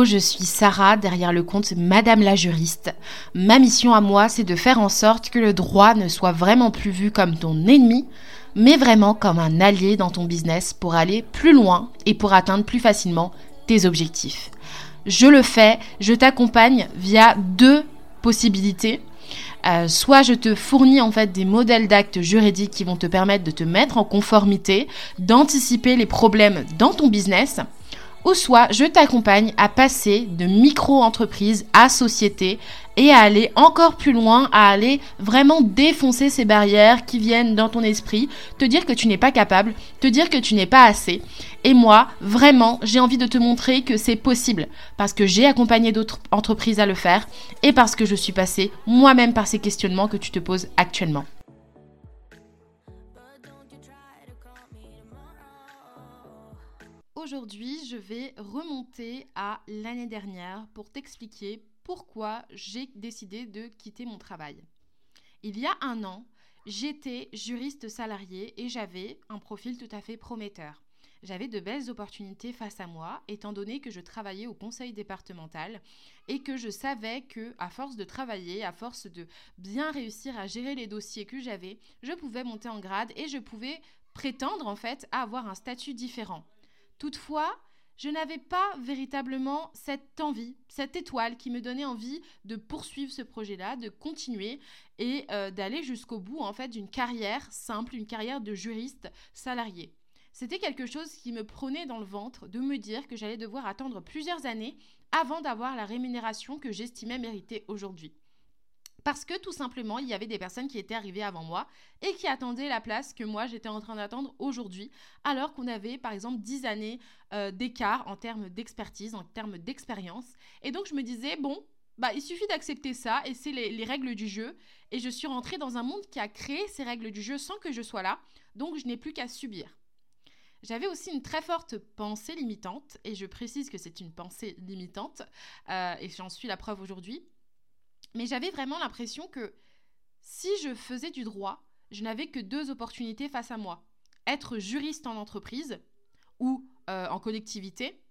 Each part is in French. Hello, je suis Sarah, derrière le compte Madame la Juriste. Ma mission à moi, c'est de faire en sorte que le droit ne soit vraiment plus vu comme ton ennemi, mais vraiment comme un allié dans ton business pour aller plus loin et pour atteindre plus facilement tes objectifs. Je le fais, je t'accompagne via deux possibilités. Soit je te fournis en fait des modèles d'actes juridiques qui vont te permettre de te mettre en conformité, d'anticiper les problèmes dans ton business, ou soit je t'accompagne à passer de micro-entreprise à société et à aller encore plus loin, à aller vraiment défoncer ces barrières qui viennent dans ton esprit, te dire que tu n'es pas capable, te dire que tu n'es pas assez. Et moi, vraiment, j'ai envie de te montrer que c'est possible parce que j'ai accompagné d'autres entreprises à le faire et parce que je suis passée moi-même par ces questionnements que tu te poses actuellement. Aujourd'hui, je vais remonter à l'année dernière pour t'expliquer pourquoi j'ai décidé de quitter mon travail. Il y a 1 an, j'étais juriste salariée et j'avais un profil tout à fait prometteur. J'avais de belles opportunités face à moi, étant donné que je travaillais au conseil départemental et que je savais que, à force de travailler, à force de bien réussir à gérer les dossiers que j'avais, je pouvais monter en grade et je pouvais prétendre en fait à avoir un statut différent. Toutefois, je n'avais pas véritablement cette envie, cette étoile qui me donnait envie de poursuivre ce projet-là, de continuer et d'aller jusqu'au bout en fait d'une carrière simple, une carrière de juriste salarié. C'était quelque chose qui me prenait dans le ventre de me dire que j'allais devoir attendre plusieurs années avant d'avoir la rémunération que j'estimais mériter aujourd'hui. Parce que tout simplement, il y avait des personnes qui étaient arrivées avant moi et qui attendaient la place que moi, j'étais en train d'attendre aujourd'hui, alors qu'on avait, par exemple, 10 années d'écart en termes d'expertise, en termes d'expérience. Et donc, je me disais, il suffit d'accepter ça et c'est les règles du jeu. Et je suis rentrée dans un monde qui a créé ces règles du jeu sans que je sois là, donc je n'ai plus qu'à subir. J'avais aussi une très forte pensée limitante, et je précise que c'est une pensée limitante, et j'en suis la preuve aujourd'hui. Mais j'avais vraiment l'impression que si je faisais du droit, je n'avais que 2 opportunités face à moi. Être juriste en entreprise ou en collectivité.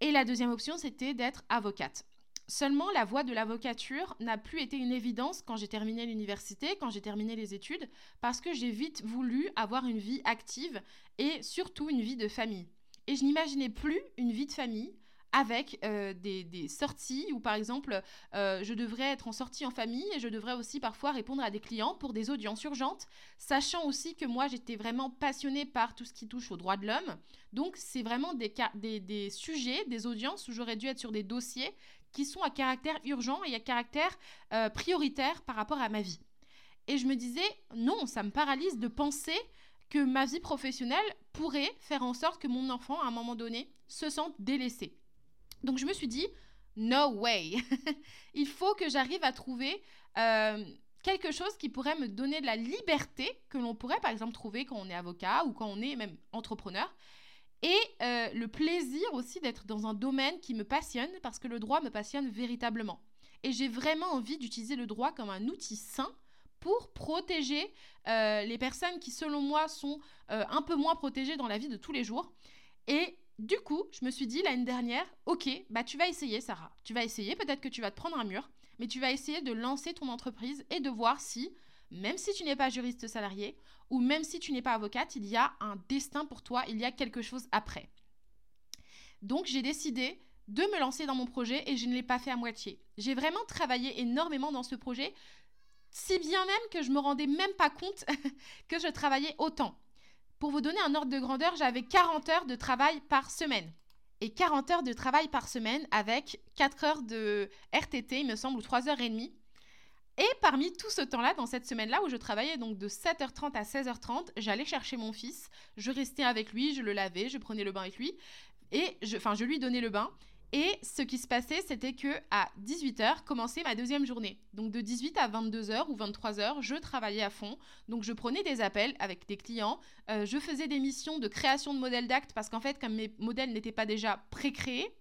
Et la deuxième option, c'était d'être avocate. Seulement, la voie de l'avocature n'a plus été une évidence quand j'ai terminé l'université, quand j'ai terminé les études, parce que j'ai vite voulu avoir une vie active et surtout une vie de famille. Et je n'imaginais plus une vie de famille avec des sorties où, par exemple, je devrais être en sortie en famille et je devrais aussi parfois répondre à des clients pour des audiences urgentes, sachant aussi que moi, j'étais vraiment passionnée par tout ce qui touche aux droits de l'homme. Donc, c'est vraiment des sujets, des audiences où j'aurais dû être sur des dossiers qui sont à caractère urgent et à caractère prioritaire par rapport à ma vie. Et je me disais, non, ça me paralyse de penser que ma vie professionnelle pourrait faire en sorte que mon enfant, à un moment donné, se sente délaissé. Donc, je me suis dit, no way, il faut que j'arrive à trouver quelque chose qui pourrait me donner de la liberté que l'on pourrait, par exemple, trouver quand on est avocat ou quand on est même entrepreneur. Et le plaisir aussi d'être dans un domaine qui me passionne parce que le droit me passionne véritablement. Et j'ai vraiment envie d'utiliser le droit comme un outil sain pour protéger les personnes qui, selon moi, sont un peu moins protégées dans la vie de tous les jours. Et du coup, je me suis dit l'année dernière, ok, tu vas essayer Sarah, tu vas essayer, peut-être que tu vas te prendre un mur, mais tu vas essayer de lancer ton entreprise et de voir si, même si tu n'es pas juriste salarié ou même si tu n'es pas avocate, il y a un destin pour toi, il y a quelque chose après. Donc, j'ai décidé de me lancer dans mon projet et je ne l'ai pas fait à moitié. J'ai vraiment travaillé énormément dans ce projet, si bien même que je ne me rendais même pas compte que je travaillais autant. Pour vous donner un ordre de grandeur, j'avais 40 heures de travail par semaine. Et 40 heures de travail par semaine avec 4 heures de RTT, il me semble, ou 3h30. Et parmi tout ce temps-là, dans cette semaine-là où je travaillais donc de 7h30 à 16h30, j'allais chercher mon fils, je restais avec lui, je le lavais, je prenais le bain avec lui, et je lui donnais le bain. Et ce qui se passait, c'était qu'à 18h, commençait ma deuxième journée. Donc, de 18 à 22h ou 23h, je travaillais à fond. Donc, je prenais des appels avec des clients. Je faisais des missions de création de modèles d'actes parce qu'en fait, comme mes modèles n'étaient pas déjà pré-créés,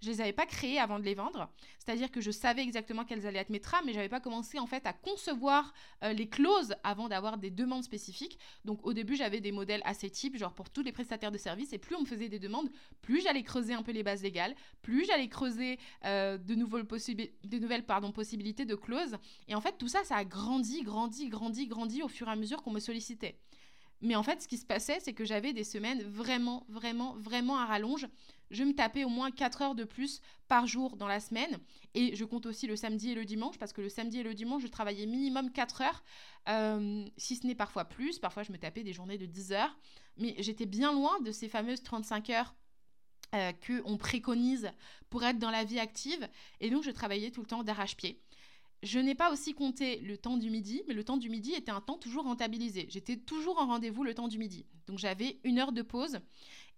Je ne les avais pas créées avant de les vendre, c'est-à-dire que je savais exactement quelles allaient être mes trames, mais je n'avais pas commencé en fait à concevoir les clauses avant d'avoir des demandes spécifiques. Donc au début, j'avais des modèles assez types, genre pour tous les prestataires de services, et plus on me faisait des demandes, plus j'allais creuser un peu les bases légales, plus j'allais creuser de nouvelles possibilités de clauses. Et en fait, tout ça, ça a grandi au fur et à mesure qu'on me sollicitait. Mais en fait, ce qui se passait, c'est que j'avais des semaines vraiment à rallonge. Je me tapais au moins 4 heures de plus par jour dans la semaine. Et je compte aussi le samedi et le dimanche, parce que le samedi et le dimanche, je travaillais minimum 4 heures, si ce n'est parfois plus. Parfois, je me tapais des journées de 10 heures. Mais j'étais bien loin de ces fameuses 35 heures qu'on préconise pour être dans la vie active. Et donc, je travaillais tout le temps d'arrache-pied. Je n'ai pas aussi compté le temps du midi, mais le temps du midi était un temps toujours rentabilisé. J'étais toujours en rendez-vous le temps du midi. Donc, j'avais une heure de pause.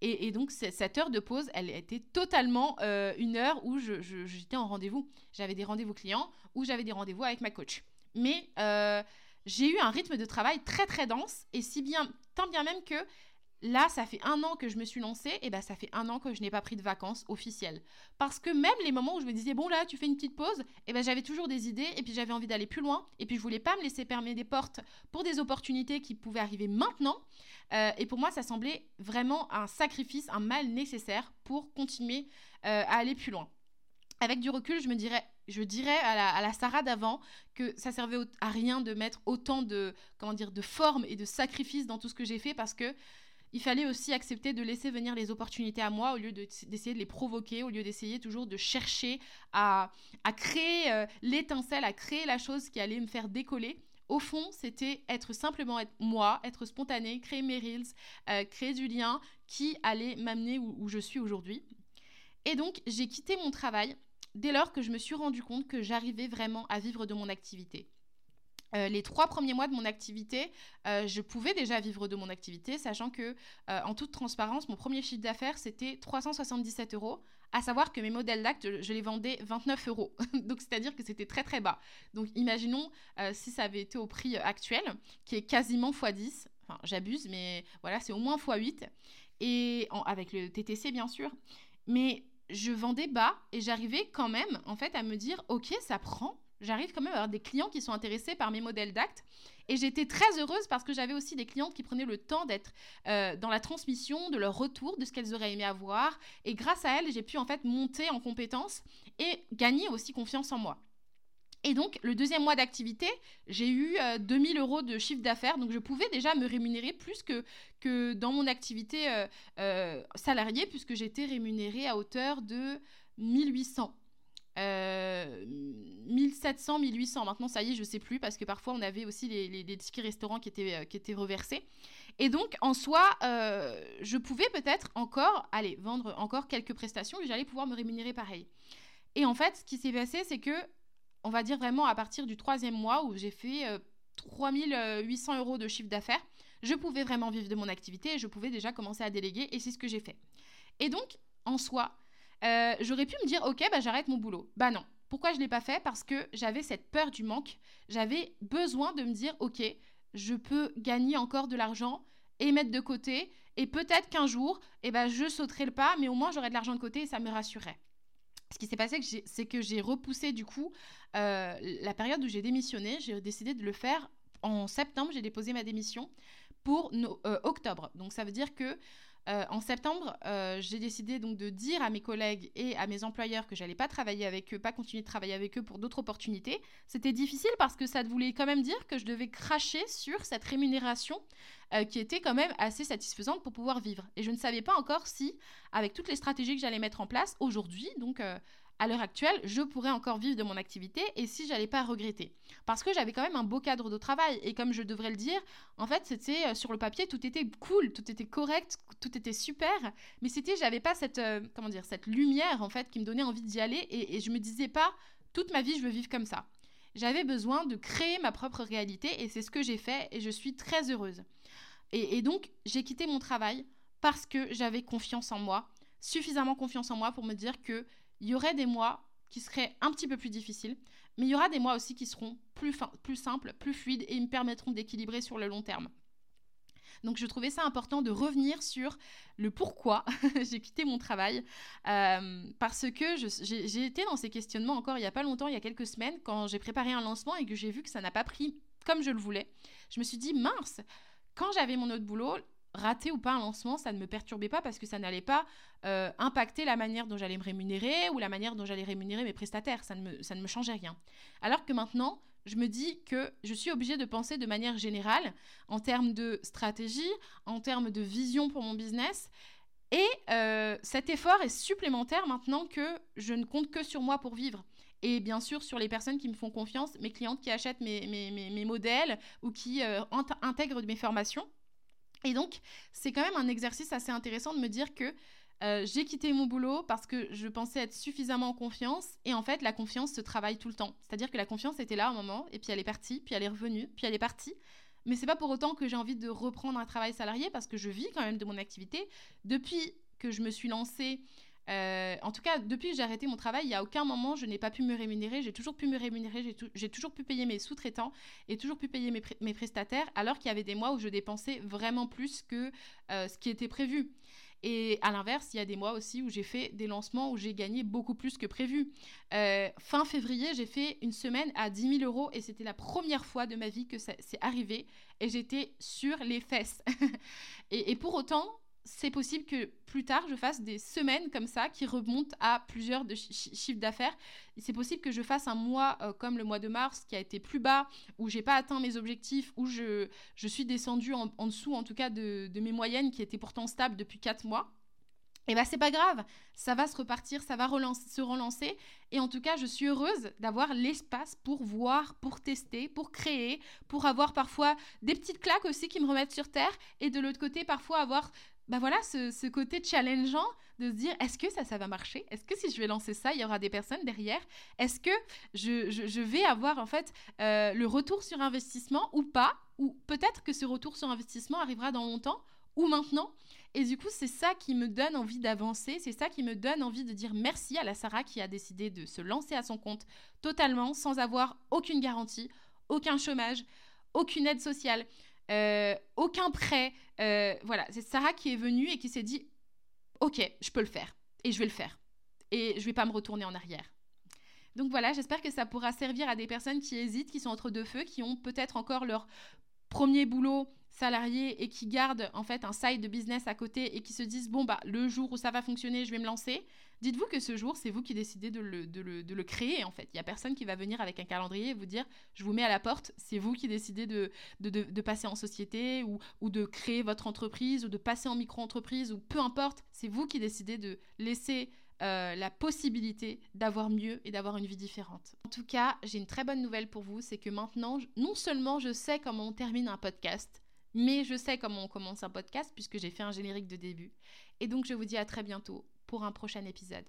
Et donc, cette heure de pause, elle était totalement une heure où j'étais en rendez-vous. J'avais des rendez-vous clients ou j'avais des rendez-vous avec ma coach. Mais j'ai eu un rythme de travail très, très dense. Et si bien, tant bien même que là, ça fait un an que je me suis lancée. Et bien, ça fait un an que je n'ai pas pris de vacances officielles. Parce que même les moments où je me disais, bon là, tu fais une petite pause. Et bien, j'avais toujours des idées. Et puis, j'avais envie d'aller plus loin. Et puis, je ne voulais pas me laisser fermer des portes pour des opportunités qui pouvaient arriver maintenant. Et pour moi, ça semblait vraiment un sacrifice, un mal nécessaire pour continuer à aller plus loin. Avec du recul, je dirais à la Sarah d'avant que ça servait à rien de mettre autant de forme et de sacrifice dans tout ce que j'ai fait, parce que il fallait aussi accepter de laisser venir les opportunités à moi au lieu d'essayer de les provoquer, au lieu d'essayer toujours de chercher à créer l'étincelle, à créer la chose qui allait me faire décoller. Au fond, c'était simplement être moi, être spontanée, créer mes reels, créer du lien qui allait m'amener où je suis aujourd'hui. Et donc, j'ai quitté mon travail dès lors que je me suis rendu compte que j'arrivais vraiment à vivre de mon activité. Les 3 premiers mois de mon activité, je pouvais déjà vivre de mon activité, sachant que, en toute transparence, mon premier chiffre d'affaires, c'était 377 €, à savoir que mes modèles d'actes, je les vendais 29 €. Donc, c'est-à-dire que c'était très, très bas. Donc, imaginons si ça avait été au prix actuel, qui est quasiment x10. Enfin, j'abuse, mais voilà, c'est au moins x8. Et avec le TTC, bien sûr. Mais je vendais bas et j'arrivais quand même, en fait, à me dire « Ok, ça prend ». J'arrive quand même à avoir des clients qui sont intéressés par mes modèles d'actes. Et j'étais très heureuse parce que j'avais aussi des clientes qui prenaient le temps d'être dans la transmission de leur retour, de ce qu'elles auraient aimé avoir. Et grâce à elles, j'ai pu en fait monter en compétences et gagner aussi confiance en moi. Et donc, le deuxième mois d'activité, j'ai eu 2000 € de chiffre d'affaires. Donc, je pouvais déjà me rémunérer plus que dans mon activité salariée, puisque j'étais rémunérée à hauteur de 1800 €. 1700, 1800, maintenant ça y est, je sais plus, parce que parfois on avait aussi les tickets restaurants qui étaient reversés. Et donc en soi, je pouvais peut-être encore vendre encore quelques prestations et j'allais pouvoir me rémunérer pareil. Et en fait, ce qui s'est passé, c'est que, on va dire vraiment à partir du 3e mois où j'ai fait 3800 € de chiffre d'affaires, je pouvais vraiment vivre de mon activité et je pouvais déjà commencer à déléguer, et c'est ce que j'ai fait. Et donc, en soi, j'aurais pu me dire « Ok, bah, j'arrête mon boulot ». Bah non. Pourquoi je ne l'ai pas fait ? Parce que j'avais cette peur du manque. J'avais besoin de me dire « Ok, je peux gagner encore de l'argent et mettre de côté. Et peut-être qu'un jour, je sauterai le pas, mais au moins j'aurai de l'argent de côté et ça me rassurait. » Ce qui s'est passé, c'est que j'ai repoussé du coup la période où j'ai démissionné. J'ai décidé de le faire en septembre. J'ai déposé ma démission pour octobre. Donc ça veut dire que en septembre, j'ai décidé donc de dire à mes collègues et à mes employeurs que j'allais pas travailler avec eux, pas continuer de travailler avec eux pour d'autres opportunités. C'était difficile parce que ça voulait quand même dire que je devais cracher sur cette rémunération qui était quand même assez satisfaisante pour pouvoir vivre. Et je ne savais pas encore si, avec toutes les stratégies que j'allais mettre en place aujourd'hui, donc à l'heure actuelle, je pourrais encore vivre de mon activité et si j'allais pas regretter. Parce que j'avais quand même un beau cadre de travail et comme je devrais le dire, en fait, c'était sur le papier, tout était cool, tout était correct, tout était super, mais j'avais pas cette cette lumière en fait qui me donnait envie d'y aller et je me disais pas toute ma vie je veux vivre comme ça. J'avais besoin de créer ma propre réalité et c'est ce que j'ai fait et je suis très heureuse. Et donc, j'ai quitté mon travail parce que j'avais confiance en moi, suffisamment confiance en moi pour me dire que il y aurait des mois qui seraient un petit peu plus difficiles, mais il y aura des mois aussi qui seront plus simples, plus fluides et ils me permettront d'équilibrer sur le long terme. Donc je trouvais ça important de revenir sur le pourquoi j'ai quitté mon travail, parce que j'ai été dans ces questionnements encore il n'y a pas longtemps, il y a quelques semaines, quand j'ai préparé un lancement et que j'ai vu que ça n'a pas pris comme je le voulais. Je me suis dit, mince, quand j'avais mon autre boulot, raté ou pas un lancement, ça ne me perturbait pas parce que ça n'allait pas impacter la manière dont j'allais me rémunérer ou la manière dont j'allais rémunérer mes prestataires. Ça ne me changeait rien. Alors que maintenant, je me dis que je suis obligée de penser de manière générale en termes de stratégie, en termes de vision pour mon business. Et cet effort est supplémentaire maintenant que je ne compte que sur moi pour vivre. Et bien sûr, sur les personnes qui me font confiance, mes clientes qui achètent mes modèles ou qui intègrent mes formations. Et donc, c'est quand même un exercice assez intéressant de me dire que j'ai quitté mon boulot parce que je pensais être suffisamment en confiance. Et en fait, la confiance se travaille tout le temps. C'est-à-dire que la confiance était là à un moment, et puis elle est partie, puis elle est revenue, puis elle est partie. Mais c'est pas pour autant que j'ai envie de reprendre un travail salarié parce que je vis quand même de mon activité. Depuis que je me suis lancée, en tout cas, depuis que j'ai arrêté mon travail, il n'y a aucun moment je n'ai pas pu me rémunérer. J'ai toujours pu me rémunérer, j'ai toujours pu payer mes sous-traitants et toujours pu payer mes prestataires, alors qu'il y avait des mois où je dépensais vraiment plus que ce qui était prévu. Et à l'inverse, il y a des mois aussi où j'ai fait des lancements où j'ai gagné beaucoup plus que prévu. Fin février, j'ai fait une semaine à 10 000 euros et c'était la première fois de ma vie que ça s'est arrivé et j'étais sur les fesses. et pour autant, c'est possible que plus tard, je fasse des semaines comme ça qui remontent à plusieurs chiffres d'affaires. C'est possible que je fasse un mois comme le mois de mars qui a été plus bas, où j'ai pas atteint mes objectifs, où je suis descendue en dessous, en tout cas, de mes moyennes qui étaient pourtant stables depuis 4 mois. Et bien, c'est pas grave, ça va se repartir, ça va se relancer. Et en tout cas, je suis heureuse d'avoir l'espace pour voir, pour tester, pour créer, pour avoir parfois des petites claques aussi qui me remettent sur terre. Et de l'autre côté, parfois avoir... ce côté challengeant de se dire, est-ce que ça va marcher? Est-ce que si je vais lancer ça, il y aura des personnes derrière? Est-ce que je vais avoir en fait le retour sur investissement ou pas? Ou peut-être que ce retour sur investissement arrivera dans longtemps ou maintenant. Et du coup, c'est ça qui me donne envie d'avancer. C'est ça qui me donne envie de dire merci à la Sarah qui a décidé de se lancer à son compte totalement, sans avoir aucune garantie, aucun chômage, aucune aide sociale. Aucun prêt, voilà, c'est Sarah qui est venue et qui s'est dit « Ok, je peux le faire et je vais le faire et je vais pas me retourner en arrière ». Donc voilà, j'espère que ça pourra servir à des personnes qui hésitent, qui sont entre deux feux, qui ont peut-être encore leur premier boulot salarié et qui gardent en fait un side de business à côté et qui se disent « Bon, bah, le jour où ça va fonctionner, je vais me lancer ». Dites-vous que ce jour, c'est vous qui décidez de le créer, en fait. Il n'y a personne qui va venir avec un calendrier et vous dire « Je vous mets à la porte ». C'est vous qui décidez de passer en société ou de créer votre entreprise ou de passer en micro-entreprise ou peu importe. C'est vous qui décidez de laisser... la possibilité d'avoir mieux et d'avoir une vie différente. En tout cas, j'ai une très bonne nouvelle pour vous, c'est que maintenant, non seulement je sais comment on termine un podcast, mais je sais comment on commence un podcast puisque j'ai fait un générique de début. Et donc, je vous dis à très bientôt pour un prochain épisode.